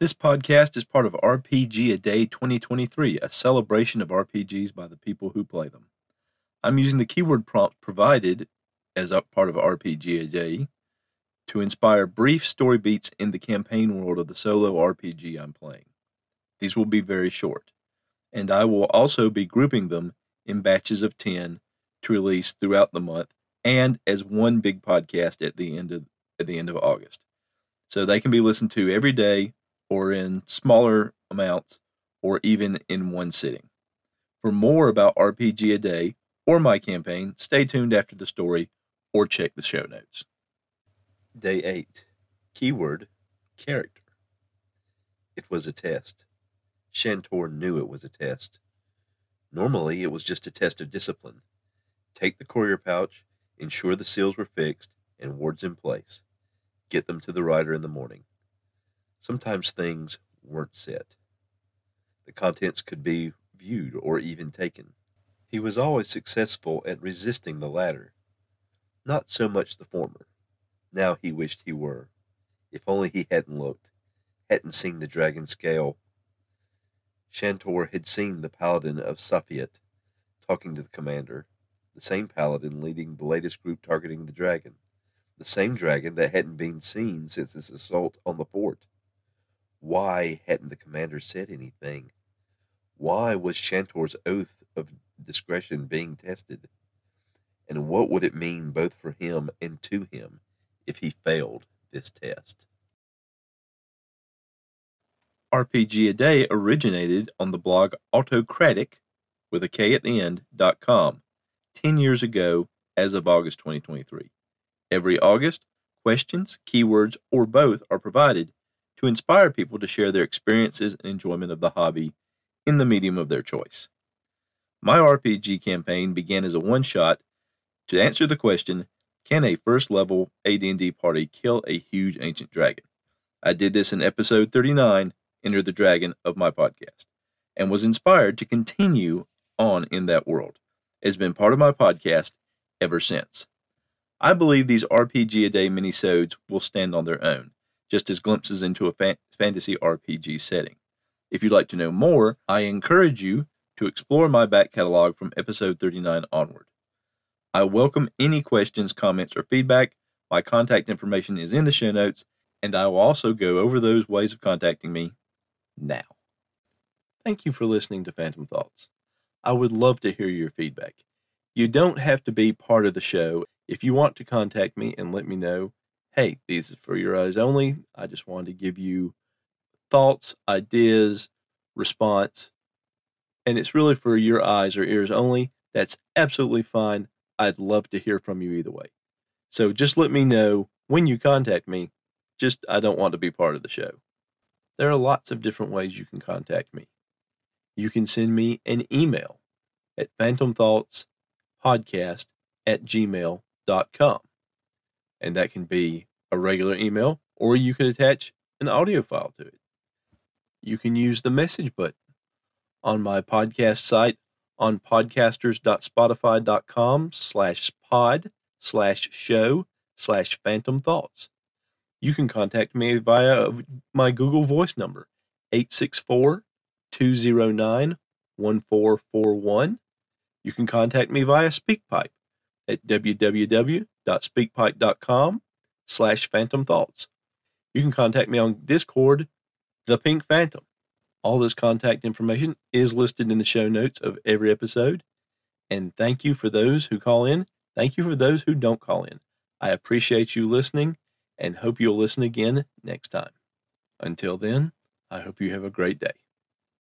This podcast is part of RPG A Day 2023, a celebration of RPGs by the people who play them. I'm using the keyword prompt provided as a part of RPG A Day to inspire brief story beats in the campaign world of the solo RPG I'm playing. These will be very short, and I will also be grouping them in batches of 10 to release throughout the month and as one big podcast at the end of August. So they can be listened to every day or in smaller amounts or even in one sitting. For more about RPG A Day or my campaign, stay tuned after the story or check the show notes. Day 8. Keyword, character. It was a test. Shantor knew it was a test. Normally, it was just a test of discipline. Take the courier pouch, ensure the seals were fixed, and wards in place. Get them to the rider in the morning. Sometimes things weren't set. The contents could be viewed or even taken. He was always successful at resisting the latter. Not so much the former. Now he wished he were. If only he hadn't looked, hadn't seen the dragon scale. Shantor had seen the paladin of Safiat talking to the commander, the same paladin leading the latest group targeting the dragon, the same dragon that hadn't been seen since its assault on the fort. Why hadn't the commander said anything? Why was Shantor's oath of discretion being tested? And what would it mean both for him and to him if he failed this test? RPG A Day originated on the blog Autocratic, with a K at the end, .com, 10 years ago as of August 2023. Every August, questions, keywords, or both are provided to inspire people to share their experiences and enjoyment of the hobby in the medium of their choice. My RPG campaign began as a one-shot to answer the question, can a first-level AD&D party kill a huge ancient dragon? I did this in episode 39, Enter the Dragon, of my podcast, and was inspired to continue on in that world. It's been part of my podcast ever since. I believe these RPG A Day minisodes will stand on their own, just as glimpses into a fantasy RPG setting. If you'd like to know more, I encourage you to explore my back catalog from episode 39 onward. I welcome any questions, comments, or feedback. My contact information is in the show notes, and I will also go over those ways of contacting me now. Thank you for listening to Phantom Thoughts. I would love to hear your feedback. You don't have to be part of the show. If you want to contact me and let me know, hey, these are for your eyes only, I just wanted to give you thoughts, ideas, response, and it's really for your eyes or ears only, that's absolutely fine. I'd love to hear from you either way. So just let me know when you contact me. Just, I don't want to be part of the show. There are lots of different ways you can contact me. You can send me an email at phantomthoughtspodcast@gmail.com. And that can be a regular email, or you can attach an audio file to it. You can use the message button on my podcast site on podcasters.spotify.com/pod/show/phantomthoughts. You can contact me via my Google Voice number, 864-209-1441. You can contact me via SpeakPipe at www.speakpipe.com/phantomthoughts. You can contact me on Discord, The Pink Phantom. All this contact information is listed in the show notes of every episode. And thank you for those who call in. Thank you for those who don't call in. I appreciate you listening and hope you'll listen again next time. Until then, I hope you have a great day.